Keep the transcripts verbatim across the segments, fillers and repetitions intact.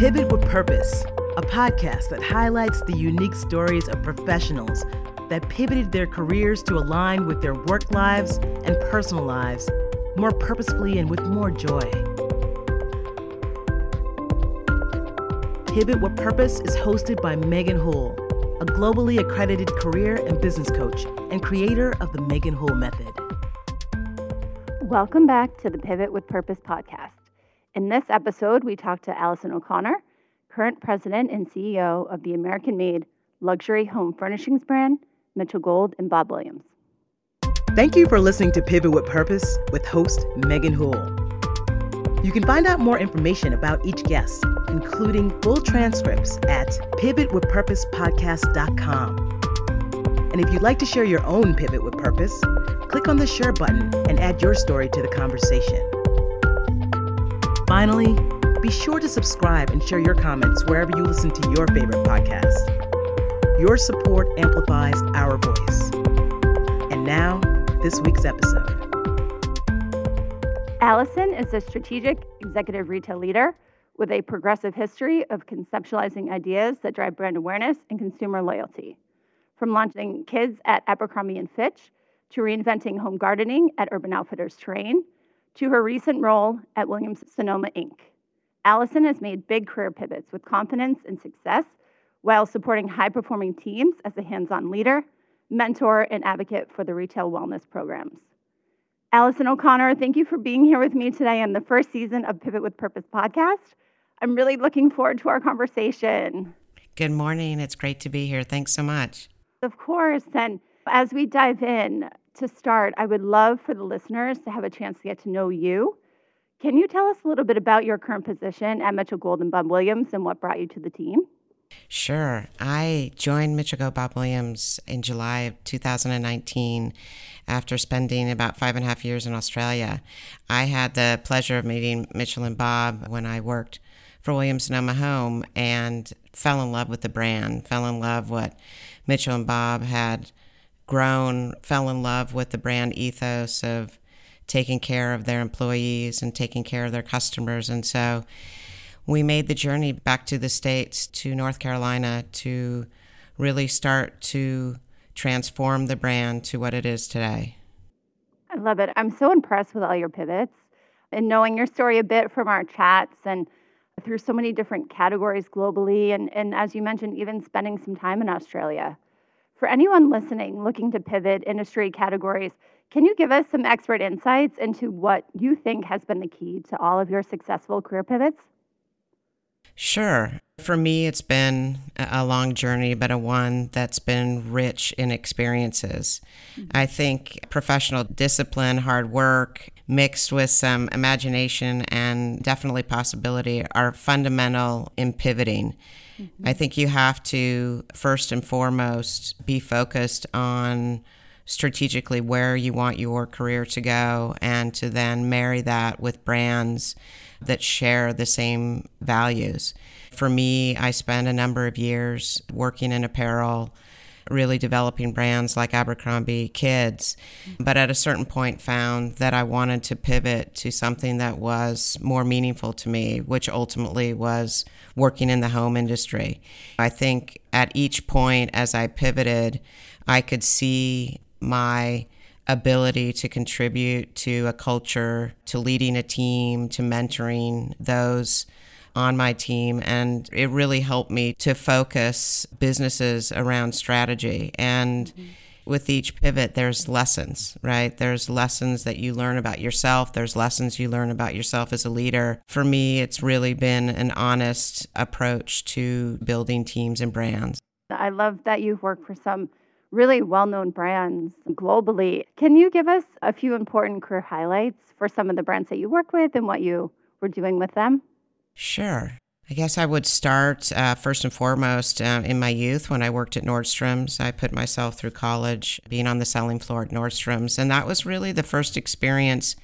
Pivot with Purpose, a podcast that highlights the unique stories of professionals that pivoted their careers to align with their work lives and personal lives more purposefully and with more joy. Pivot with Purpose is hosted by Megan Hull, a globally accredited career and business coach and creator of the Megan Hull Method. Welcome back to the Pivot with Purpose podcast. In this episode, we talked to Allison O'Connor, current president and C E O of the American-made luxury home furnishings brand, Mitchell Gold and Bob Williams. Thank you for listening to Pivot with Purpose with host Megan Hull. You can find out more information about each guest, including full transcripts at pivot with purpose podcast dot com. And if you'd like to share your own Pivot with Purpose, click on the Share button and add your story to the conversation. Finally, be sure to subscribe and share your comments wherever you listen to your favorite podcast. Your support amplifies our voice. And now, this week's episode. Allison is a strategic executive retail leader with a progressive history of conceptualizing ideas that drive brand awareness and consumer loyalty. From launching kids at Abercrombie and Fitch, to reinventing home gardening at Urban Outfitters Terrain, to her recent role at Williams-Sonoma, Incorporated. Allison has made big career pivots with confidence and success while supporting high-performing teams as a hands-on leader, mentor, and advocate for the retail wellness programs. Allison O'Connor, thank you for being here with me today on the first season of Pivot with Purpose podcast. I'm really looking forward to our conversation. Good morning. It's great to be here. Thanks so much. Of course. And as we dive in to start, I would love for the listeners to have a chance to get to know you. Can you tell us a little bit about your current position at Mitchell Gold and Bob Williams and what brought you to the team? Sure. I joined Mitchell Gold Bob Williams in July of two thousand nineteen after spending about five and a half years in Australia. I had the pleasure of meeting Mitchell and Bob when I worked for Williams-Sonoma Home and fell in love with the brand, fell in love what Mitchell and Bob had grown, fell in love with the brand ethos of taking care of their employees and taking care of their customers. And so we made the journey back to the States, to North Carolina, to really start to transform the brand to what it is today. I love it. I'm so impressed with all your pivots and knowing your story a bit from our chats and through so many different categories globally. And, and as you mentioned, even spending some time in Australia. For anyone listening, looking to pivot industry categories, can you give us some expert insights into what you think has been the key to all of your successful career pivots? Sure. For me, it's been a long journey, but a one that's been rich in experiences. Mm-hmm. I think professional discipline, hard work, mixed with some imagination and definitely possibility are fundamental in pivoting. Mm-hmm. I think you have to, first and foremost, be focused on strategically where you want your career to go and to then marry that with brands that share the same values. For me, I spent a number of years working in apparel, really developing brands like Abercrombie Kids, but at a certain point found that I wanted to pivot to something that was more meaningful to me, which ultimately was working in the home industry. I think at each point as I pivoted, I could see my ability to contribute to a culture, to leading a team, to mentoring those on my team. And it really helped me to focus businesses around strategy. And mm-hmm. with each pivot, there's lessons, right? There's lessons that you learn about yourself. There's lessons you learn about yourself as a leader. For me, it's really been an honest approach to building teams and brands. I love that you've worked for some really well-known brands globally. Can you give us a few important career highlights for some of the brands that you work with and what you were doing with them? Sure. I guess I would start uh, first and foremost um, in my youth when I worked at Nordstrom's. I put myself through college being on the selling floor at Nordstrom's, and that was really the first experience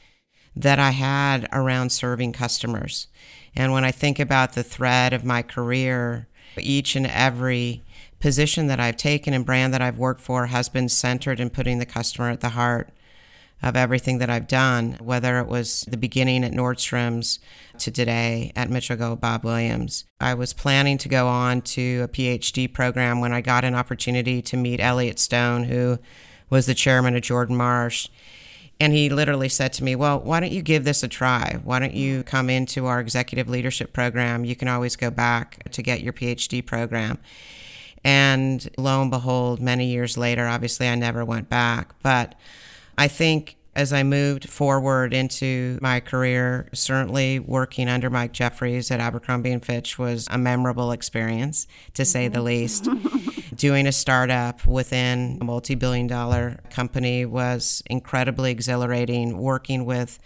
that I had around serving customers. And when I think about the thread of my career, each and every position that I've taken and brand that I've worked for has been centered in putting the customer at the heart of everything that I've done, whether it was the beginning at Nordstrom's to today at Mitchell Gold, Bob Williams. I was planning to go on to a P H D program when I got an opportunity to meet Elliot Stone, who was the chairman of Jordan Marsh. And he literally said to me, well, why don't you give this a try? Why don't you come into our executive leadership program? You can always go back to get your P H D program. And lo and behold, many years later, obviously I never went back. But I think as I moved forward into my career, certainly working under Mike Jeffries at Abercrombie and Fitch was a memorable experience, to mm-hmm. say the least. Doing a startup within a multi-billion dollar company was incredibly exhilarating. Working with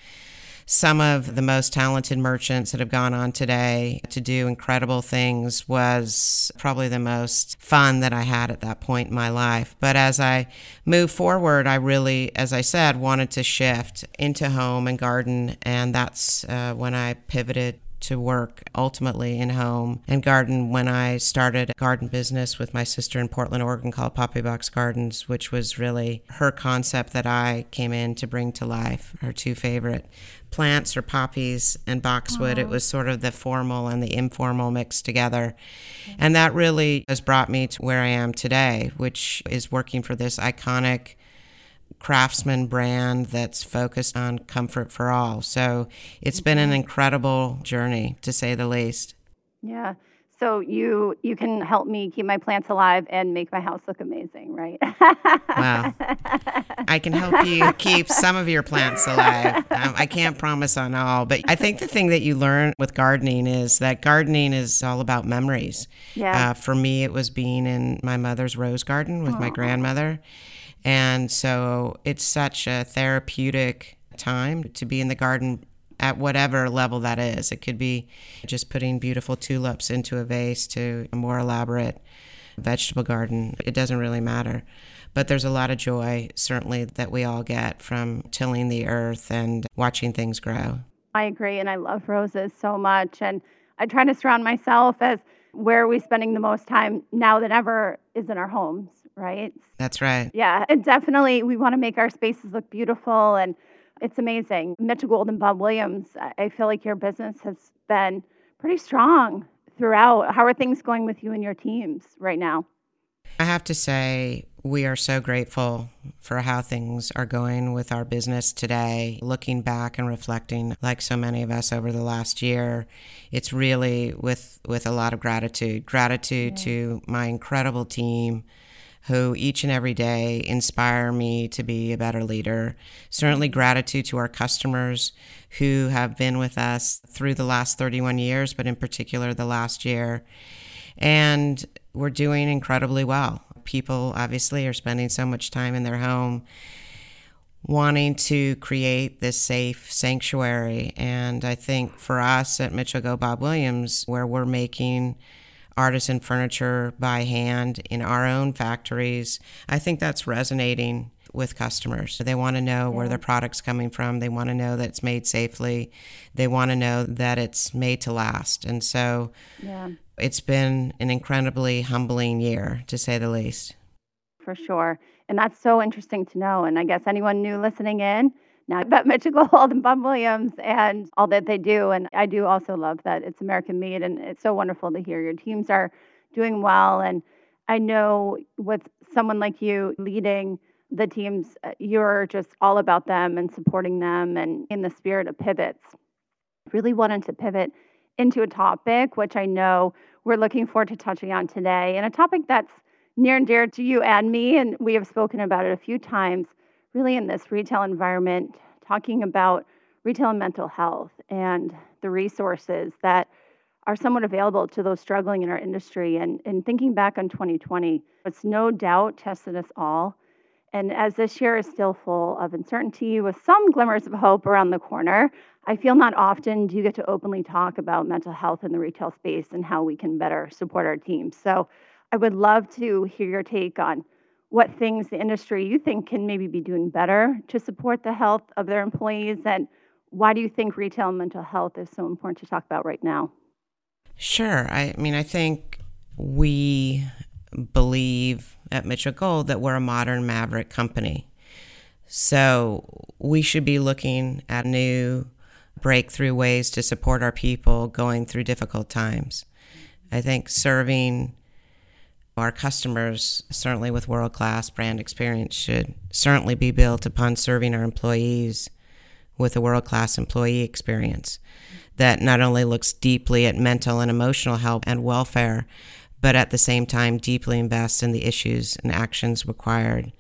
some of the most talented merchants that have gone on today to do incredible things was probably the most fun that I had at that point in my life. But as I moved forward, I really, as I said, wanted to shift into home and garden. And that's uh, when I pivoted to work ultimately in home and garden when I started a garden business with my sister in Portland, Oregon called Poppy Box Gardens, which was really her concept that I came in to bring to life. Her two favorite plants are poppies and boxwood. Aww. It was sort of the formal and the informal mixed together. And that really has brought me to where I am today, which is working for this iconic craftsman brand that's focused on comfort for all. So it's been an incredible journey, to say the least. Yeah. So you you can help me keep my plants alive and make my house look amazing, right? Wow. I can help you keep some of your plants alive. Um, I can't promise on all, but I think the thing that you learn with gardening is that gardening is all about memories. Yeah. Uh, for me, it was being in my mother's rose garden with Aww. My grandmother. And so it's such a therapeutic time to be in the garden at whatever level that is. It could be just putting beautiful tulips into a vase to a more elaborate vegetable garden. It doesn't really matter. But there's a lot of joy, certainly, that we all get from tilling the earth and watching things grow. I agree, and I love roses so much. And I try to surround myself as where are we spending the most time now than ever is in our homes. Right? That's right. Yeah. And definitely we want to make our spaces look beautiful. And it's amazing. Mitchell Gold and Bob Williams, I feel like your business has been pretty strong throughout. How are things going with you and your teams right now? I have to say we are so grateful for how things are going with our business today. Looking back and reflecting, like so many of us over the last year, it's really with, with a lot of gratitude. Gratitude yeah. to my incredible team, who each and every day inspire me to be a better leader. Certainly gratitude to our customers who have been with us through the last thirty-one years, but in particular the last year. And we're doing incredibly well. People obviously are spending so much time in their home wanting to create this safe sanctuary. And I think for us at Mitchell Gold Bob Williams, where we're making artisan furniture by hand in our own factories, I think that's resonating with customers. They want to know yeah. where their product's coming from. They want to know that it's made safely. They want to know that it's made to last. And so yeah. it's been an incredibly humbling year, to say the least. For sure. And that's so interesting to know. And I guess anyone new listening in, now about Mitchell Gold and Bob Williams and all that they do. And I do also love that it's American made, and it's so wonderful to hear your teams are doing well. And I know with someone like you leading the teams, you're just all about them and supporting them and in the spirit of pivots. Really wanted to pivot into a topic, which I know we're looking forward to touching on today, and a topic that's near and dear to you and me. And we have spoken about it a few times, really in this retail environment, talking about retail and mental health and the resources that are somewhat available to those struggling in our industry. And, and thinking back on twenty twenty, it's no doubt tested us all. And as this year is still full of uncertainty with some glimmers of hope around the corner, I feel not often do you get to openly talk about mental health in the retail space and how we can better support our teams. So I would love to hear your take on what things the industry you think can maybe be doing better to support the health of their employees, and why do you think retail and mental health is so important to talk about right now? Sure. I mean, I think we believe at Mitchell Gold that we're a modern maverick company. So we should be looking at new breakthrough ways to support our people going through difficult times. I think serving our customers, certainly with world-class brand experience, should certainly be built upon serving our employees with a world-class employee experience that not only looks deeply at mental and emotional health and welfare, but at the same time deeply invests in the issues and actions required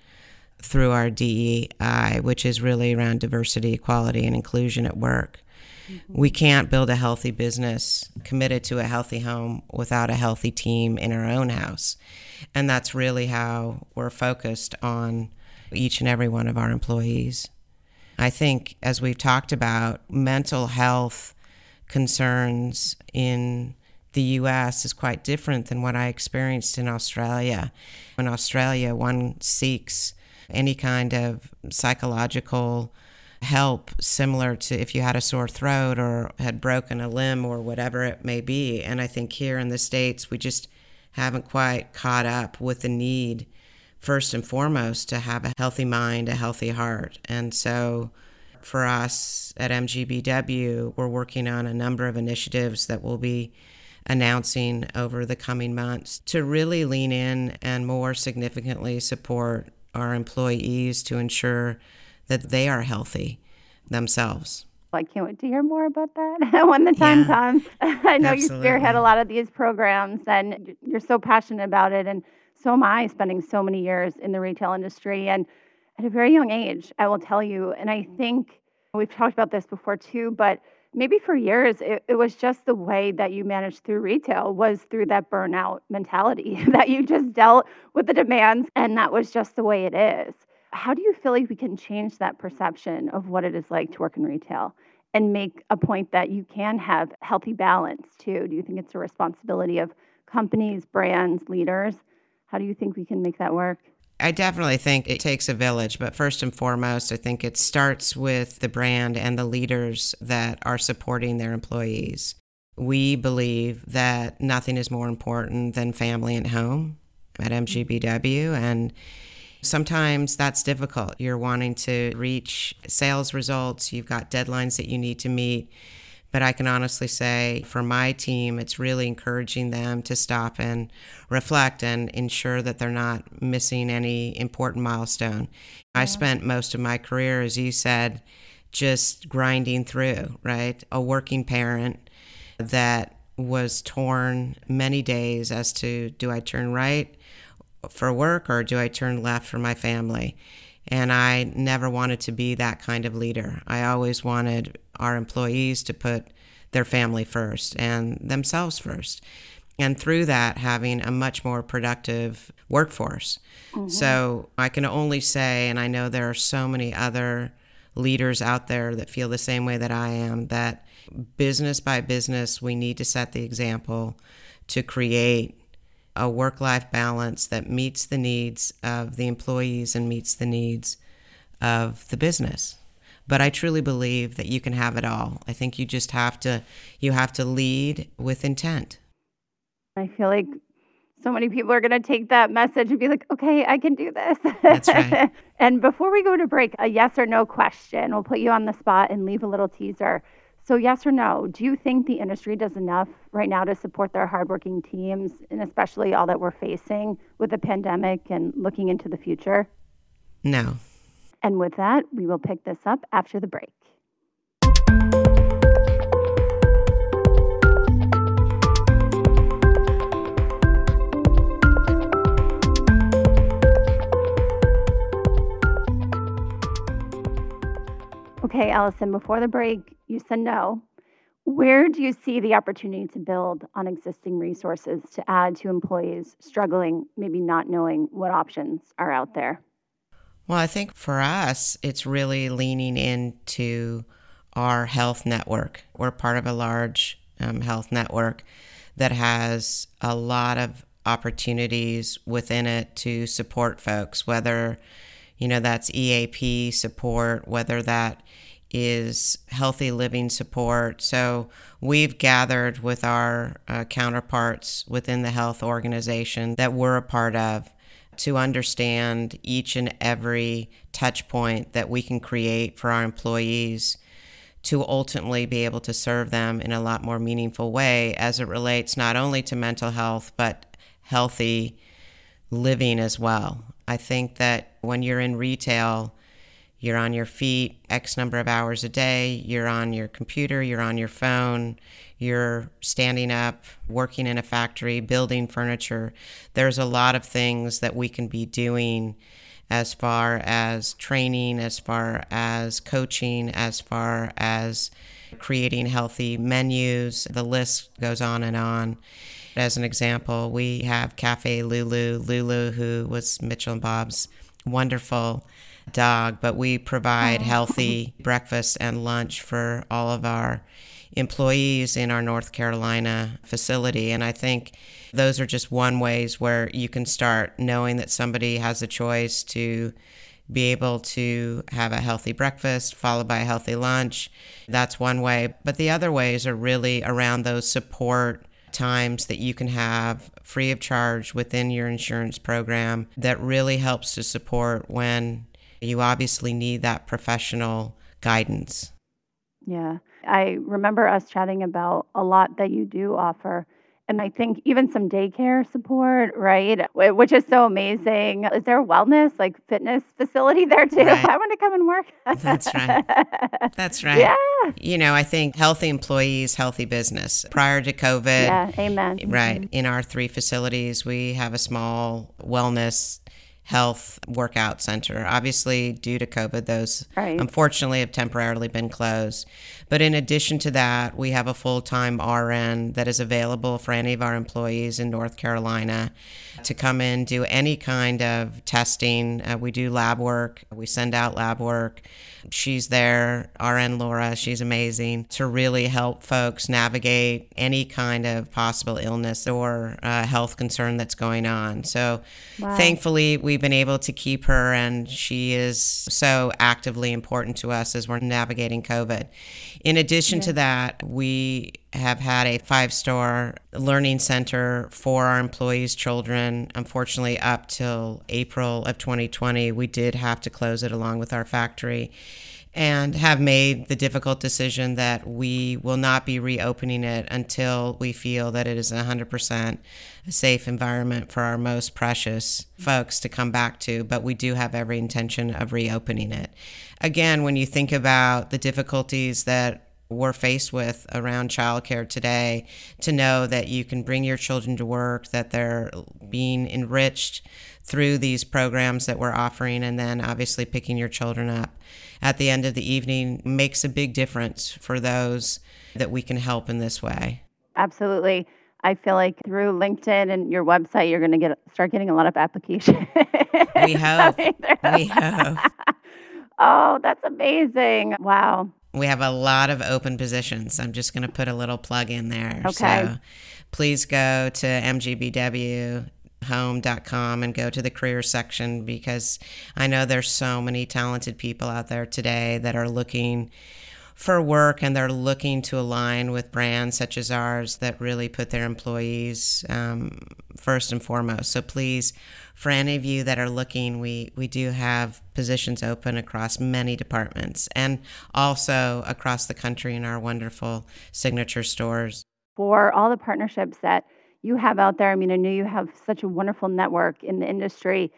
through our D E I, which is really around diversity, equality, and inclusion at work. Mm-hmm. We can't build a healthy business committed to a healthy home without a healthy team in our own house. And that's really how we're focused on each and every one of our employees. I think, as we've talked about, mental health concerns in the U S is quite different than what I experienced in Australia. In Australia, one seeks any kind of psychological help similar to if you had a sore throat or had broken a limb or whatever it may be. And I think here in the States, we just haven't quite caught up with the need, first and foremost, to have a healthy mind, a healthy heart. And so for us at M G B W, we're working on a number of initiatives that we'll be announcing over the coming months to really lean in and more significantly support our employees to ensure that they are healthy themselves. I can't wait to hear more about that when the time yeah, comes. I know absolutely. You spearhead a lot of these programs and you're so passionate about it. And so am I, spending so many years in the retail industry and at a very young age, I will tell you. And I think we've talked about this before too, but maybe for years, it, it was just the way that you managed through retail was through that burnout mentality that you just dealt with the demands, and that was just the way it is. How do you feel like we can change that perception of what it is like to work in retail and make a point that you can have healthy balance too? Do you think it's a responsibility of companies, brands, leaders? How do you think we can make that work? I definitely think it takes a village, but first and foremost, I think it starts with the brand and the leaders that are supporting their employees. We believe that nothing is more important than family and home at M G B W, and sometimes that's difficult. You're wanting to reach sales results, you've got deadlines that you need to meet, but I can honestly say for my team, it's really encouraging them to stop and reflect and ensure that they're not missing any important milestone. Yeah. I spent most of my career, as you said, just grinding through, right? A working parent that was torn many days as to, do I turn right for work or do I turn left for my family? And I never wanted to be that kind of leader. I always wanted our employees to put their family first and themselves first. And through that, having a much more productive workforce. Mm-hmm. So I can only say, and I know there are so many other leaders out there that feel the same way that I am, that business by business, we need to set the example to create a work-life balance that meets the needs of the employees and meets the needs of the business. But I truly believe that you can have it all. I think you just have to, you have to lead with intent. I feel like so many people are going to take that message and be like, okay, I can do this. That's right. And before we go to break, a yes or no question. We'll put you on the spot and leave a little teaser. So yes or no, do you think the industry does enough right now to support their hardworking teams, and especially all that we're facing with the pandemic and looking into the future? No. And with that, we will pick this up after the break. Okay, Allison, before the break, you said no. Where do you see the opportunity to build on existing resources to add to employees struggling, maybe not knowing what options are out there? Well, I think for us, it's really leaning into our health network. We're part of a large um, health network that has a lot of opportunities within it to support folks, whether You know, that's E A P support, whether that is healthy living support. So we've gathered with our uh, counterparts within the health organization that we're a part of to understand each and every touch point that we can create for our employees to ultimately be able to serve them in a lot more meaningful way as it relates not only to mental health, but healthy living as well. I think that when you're in retail, you're on your feet X number of hours a day, you're on your computer, you're on your phone, you're standing up, working in a factory, building furniture. There's a lot of things that we can be doing as far as training, as far as coaching, as far as creating healthy menus. The list goes on and on. As an example, we have Cafe Lulu, Lulu, who was Mitchell and Bob's wonderful dog, but we provide healthy breakfast and lunch for all of our employees in our North Carolina facility. And I think those are just one ways where you can start knowing that somebody has a choice to be able to have a healthy breakfast followed by a healthy lunch. That's one way. But the other ways are really around those support times that you can have free of charge within your insurance program that really helps to support when you obviously need that professional guidance. Yeah. I remember us chatting about a lot that you do offer. And I think even some daycare support, right? Which is so amazing. Is there a wellness, like fitness facility there too? Right. I want to come and work. That's right. That's right. Yeah. You know, I think healthy employees, healthy business. Prior to COVID. Yeah, amen. Right. Mm-hmm. In our three facilities, we have a small wellness health workout center. Obviously, due to COVID, those right. unfortunately have temporarily been closed. But in addition to that, we have a full-time R N that is available for any of our employees in North Carolina to come in, do any kind of testing. Uh, we do lab work. We send out lab work. She's there, R N Laura, she's amazing, to really help folks navigate any kind of possible illness or uh, health concern that's going on. So wow. thankfully, we been able to keep her, and she is so actively important to us as we're navigating COVID. In addition yeah. to that, we have had a five-star learning center for our employees' children. Unfortunately, up till April of twenty twenty, we did have to close it along with our factory and have made the difficult decision that we will not be reopening it until we feel that it is one hundred percent a safe environment for our most precious folks to come back to. But we do have every intention of reopening it. Again, when you think about the difficulties that we're faced with around childcare today, to know that you can bring your children to work, that they're being enriched through these programs that we're offering, and then obviously picking your children up at the end of the evening makes a big difference for those that we can help in this way. Absolutely. I feel like through LinkedIn and your website, you're going to get start getting a lot of applications. We hope. We hope. Oh, that's amazing. Wow. We have a lot of open positions. I'm just going to put a little plug in there. Okay. So please go to m g b w home dot com and go to the career section, because I know there's so many talented people out there today that are looking for work, and they're looking to align with brands such as ours that really put their employees um, first and foremost. So please, for any of you that are looking, we, we do have positions open across many departments and also across the country in our wonderful signature stores. For all the partnerships that you have out there, I mean, I know you have such a wonderful network in the industry.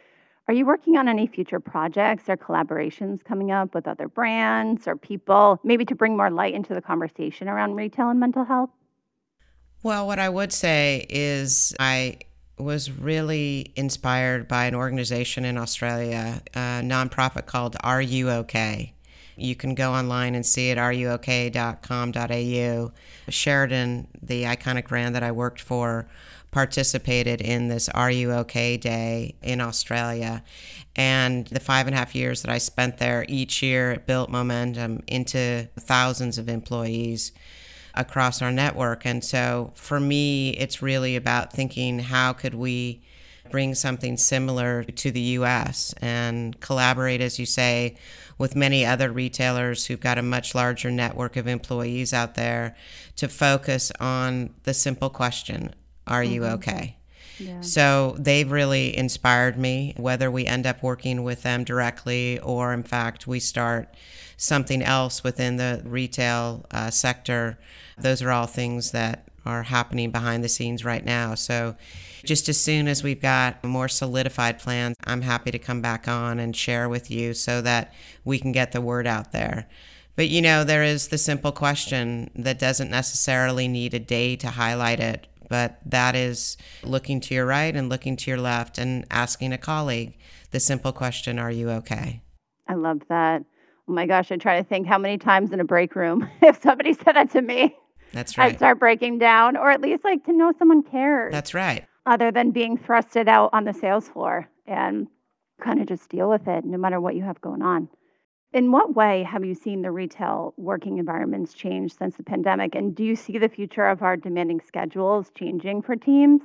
Are you working on any future projects or collaborations coming up with other brands or people, maybe to bring more light into the conversation around retail and mental health? Well, what I would say is I was really inspired by an organization in Australia, a nonprofit called Are You OK? You can go online and see it, are you ok dot com dot a u. Sheridan, the iconic brand that I worked for, participated in this Are You OK Day in Australia. And the five and a half years that I spent there, each year it built momentum into thousands of employees across our network. And so for me, it's really about thinking, how could we bring something similar to the U S and collaborate, as you say, with many other retailers who've got a much larger network of employees out there to focus on the simple question, are you okay? Yeah. So they've really inspired me, whether we end up working with them directly or, in fact, we start something else within the retail uh, sector. Those are all things that are happening behind the scenes right now. So just as soon as we've got a more solidified plan, I'm happy to come back on and share with you so that we can get the word out there. But, you know, there is the simple question that doesn't necessarily need a day to highlight it, but that is looking to your right and looking to your left and asking a colleague the simple question, are you okay? I love that. Oh my gosh, I try to think how many times in a break room, if somebody said that to me, that's right, I'd start breaking down, or at least like to know someone cares. That's right. Other than being thrusted out on the sales floor and kind of just deal with it no matter what you have going on. In what way have you seen the retail working environments change since the pandemic? And do you see the future of our demanding schedules changing for teams?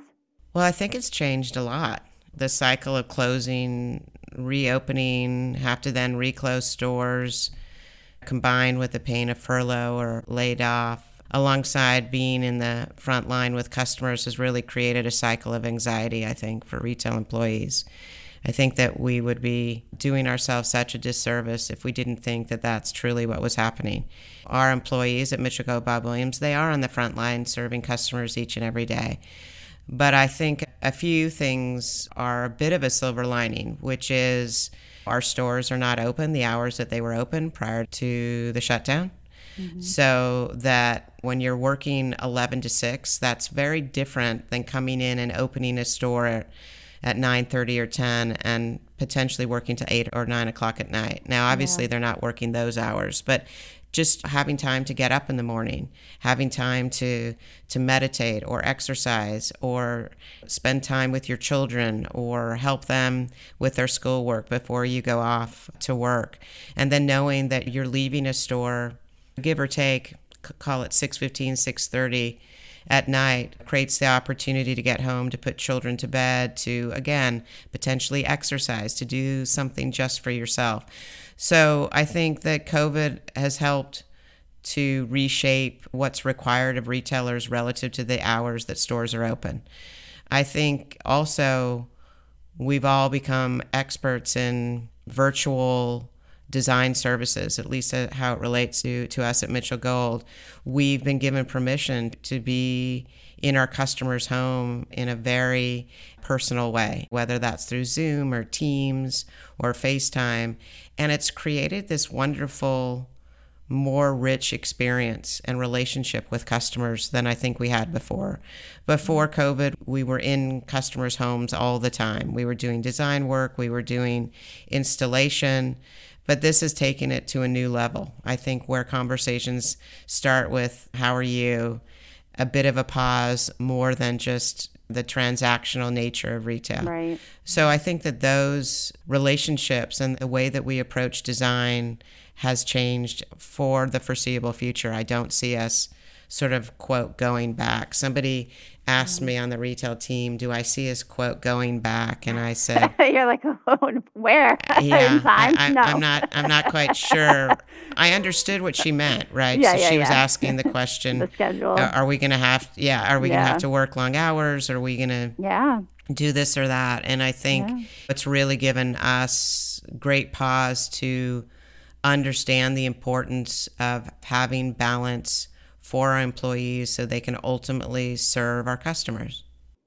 Well, I think it's changed a lot. The cycle of closing, reopening, have to then reclose stores, combined with the pain of furlough or laid off, alongside being in the front line with customers, has really created a cycle of anxiety, I think, for retail employees. I think that we would be doing ourselves such a disservice if we didn't think that that's truly what was happening. Our employees at Mitchell Gold Bob Williams, they are on the front line serving customers each and every day. But I think a few things are a bit of a silver lining, which is our stores are not open the hours that they were open prior to the shutdown. Mm-hmm. So that when you're working eleven to six, that's very different than coming in and opening a store at, at nine thirty or ten and potentially working to eight or nine o'clock at night. Now, obviously, yeah. They're not working those hours, but just having time to get up in the morning, having time to to meditate or exercise or spend time with your children or help them with their schoolwork before you go off to work. And then knowing that you're leaving a store, give or take, call it six fifteen, six thirty at night, creates the opportunity to get home, to put children to bed, to, again, potentially exercise, to do something just for yourself. So I think that COVID has helped to reshape what's required of retailers relative to the hours that stores are open. I think also we've all become experts in virtual design services, at least how it relates to, to us at Mitchell Gold. We've been given permission to be in our customer's home in a very personal way, whether that's through Zoom or Teams or FaceTime. And it's created this wonderful, more rich experience and relationship with customers than I think we had before. Before COVID, we were in customers' homes all the time. We were doing design work, we were doing installation. But this has taken it to a new level, I think, where conversations start with, how are you? A bit of a pause, more than just the transactional nature of retail. Right. So I think that those relationships and the way that we approach design has changed for the foreseeable future. I don't see us sort of, quote, going back. Somebody asked me on the retail team, do I see us, quote, going back? And I said... You're like, oh, where? Yeah, In time? I, I, no. I'm not I'm not quite sure. I understood what she meant, right? Yeah, so yeah, she yeah. was asking the question, the schedule. Are we going to have... Yeah, are we yeah. going to have to work long hours? Are we going to... Yeah. do this or that? And I think yeah. it's really given us great pause to understand the importance of having balance for our employees so they can ultimately serve our customers.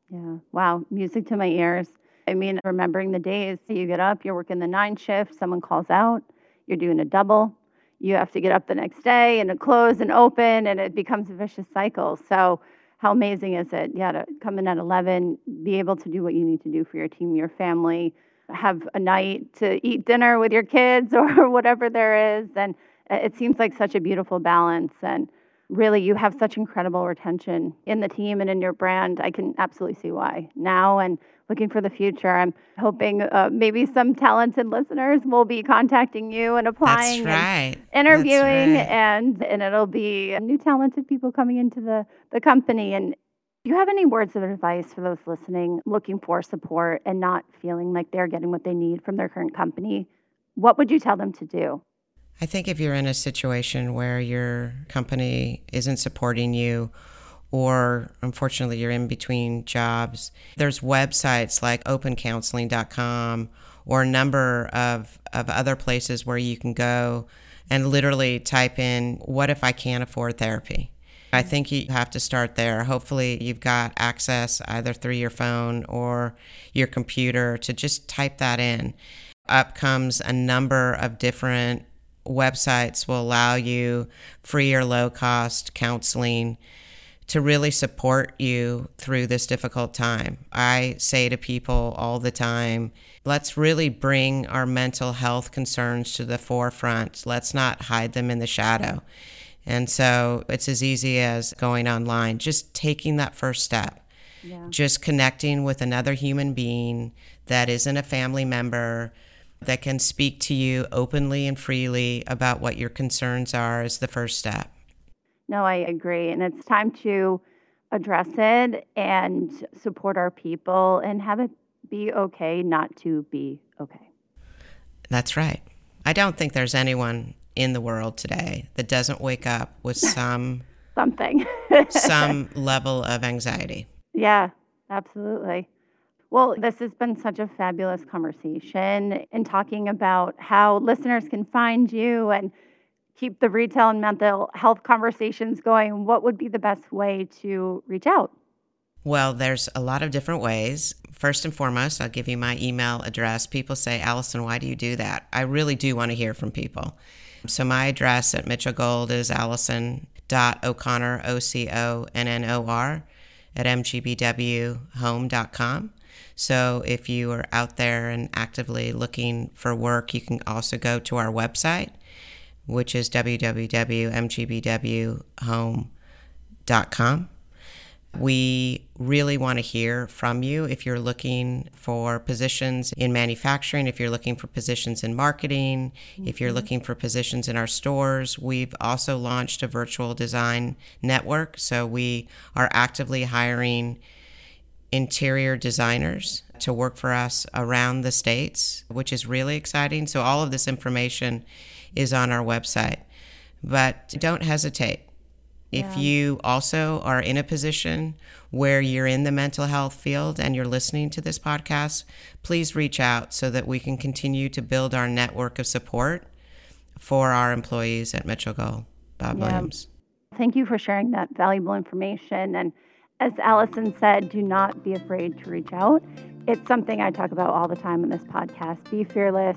Yeah. Wow. Music to my ears. I mean, remembering the days you get up, you're working the nine shift, someone calls out, you're doing a double, you have to get up the next day and close and open, and it becomes a vicious cycle. So how amazing is it? Yeah, to come in at eleven, be able to do what you need to do for your team, your family, have a night to eat dinner with your kids or whatever there is. And it seems like such a beautiful balance. And really, you have such incredible retention in the team and in your brand. I can absolutely see why now, and looking for the future. I'm hoping uh, maybe some talented listeners will be contacting you and applying, That's right. and interviewing, That's right. and and it'll be new talented people coming into the, the company. And do you have any words of advice for those listening, looking for support and not feeling like they're getting what they need from their current company? What would you tell them to do? I think if you're in a situation where your company isn't supporting you or unfortunately you're in between jobs. There's websites like Open Counseling dot com or a number of, of other places where you can go and literally type in, what if I can't afford therapy? I think you have to start there. Hopefully you've got access either through your phone or your computer to just type that in. Up comes a number of different websites will allow you free or low cost counseling to really support you through this difficult time. I say to people all the time, let's really bring our mental health concerns to the forefront. Let's not hide them in the shadow. And so it's as easy as going online, just taking that first step, yeah. just connecting with another human being that isn't a family member, that can speak to you openly and freely about what your concerns are is the first step. No, I agree. And it's time to address it and support our people and have it be okay not to be okay. That's right. I don't think there's anyone in the world today that doesn't wake up with some something some level of anxiety. Yeah, absolutely. Well, this has been such a fabulous conversation in talking about how listeners can find you and keep the retail and mental health conversations going. What would be the best way to reach out? Well, there's a lot of different ways. First and foremost, I'll give you my email address. People say, Allison, why do you do that? I really do want to hear from people. So my address at Mitchell Gold is allison dot o'connor, O C O N N O R, at m g b w home dot com. So if you are out there and actively looking for work, you can also go to our website, which is w w w dot m g b w home dot com. We really want to hear from you if you're looking for positions in manufacturing, if you're looking for positions in marketing, mm-hmm. if you're looking for positions in our stores. We've also launched a virtual design network, so we are actively hiring interior designers to work for us around the states, which is really exciting. So all of this information is on our website. But don't hesitate. If yeah. you also are in a position where you're in the mental health field and you're listening to this podcast, please reach out so that we can continue to build our network of support for our employees at Mitchell Gold, Bob yeah. Williams. Thank you for sharing that valuable information. And as Allison said, do not be afraid to reach out. It's something I talk about all the time in this podcast. Be fearless.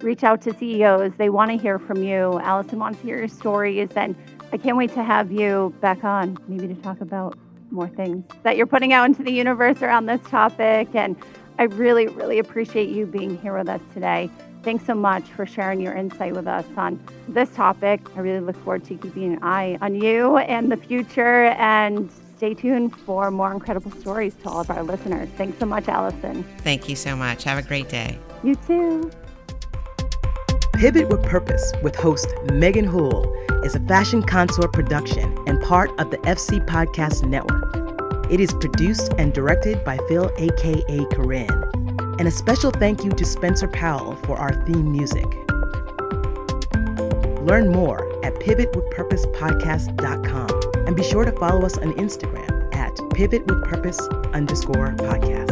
Reach out to C E Os. They want to hear from you. Allison wants to hear your stories, and I can't wait to have you back on, maybe to talk about more things that you're putting out into the universe around this topic. And I really, really appreciate you being here with us today. Thanks so much for sharing your insight with us on this topic. I really look forward to keeping an eye on you and the future. And stay tuned for more incredible stories to all of our listeners. Thanks so much, Allison. Thank you so much. Have a great day. You too. Pivot with Purpose with host Megan Hull is a Fashion Consort production and part of the F C Podcast Network. It is produced and directed by Phil, a k a. Corinne. And a special thank you to Spencer Powell for our theme music. Learn more at pivot with purpose podcast dot com and be sure to follow us on Instagram at pivot with purpose underscore podcast.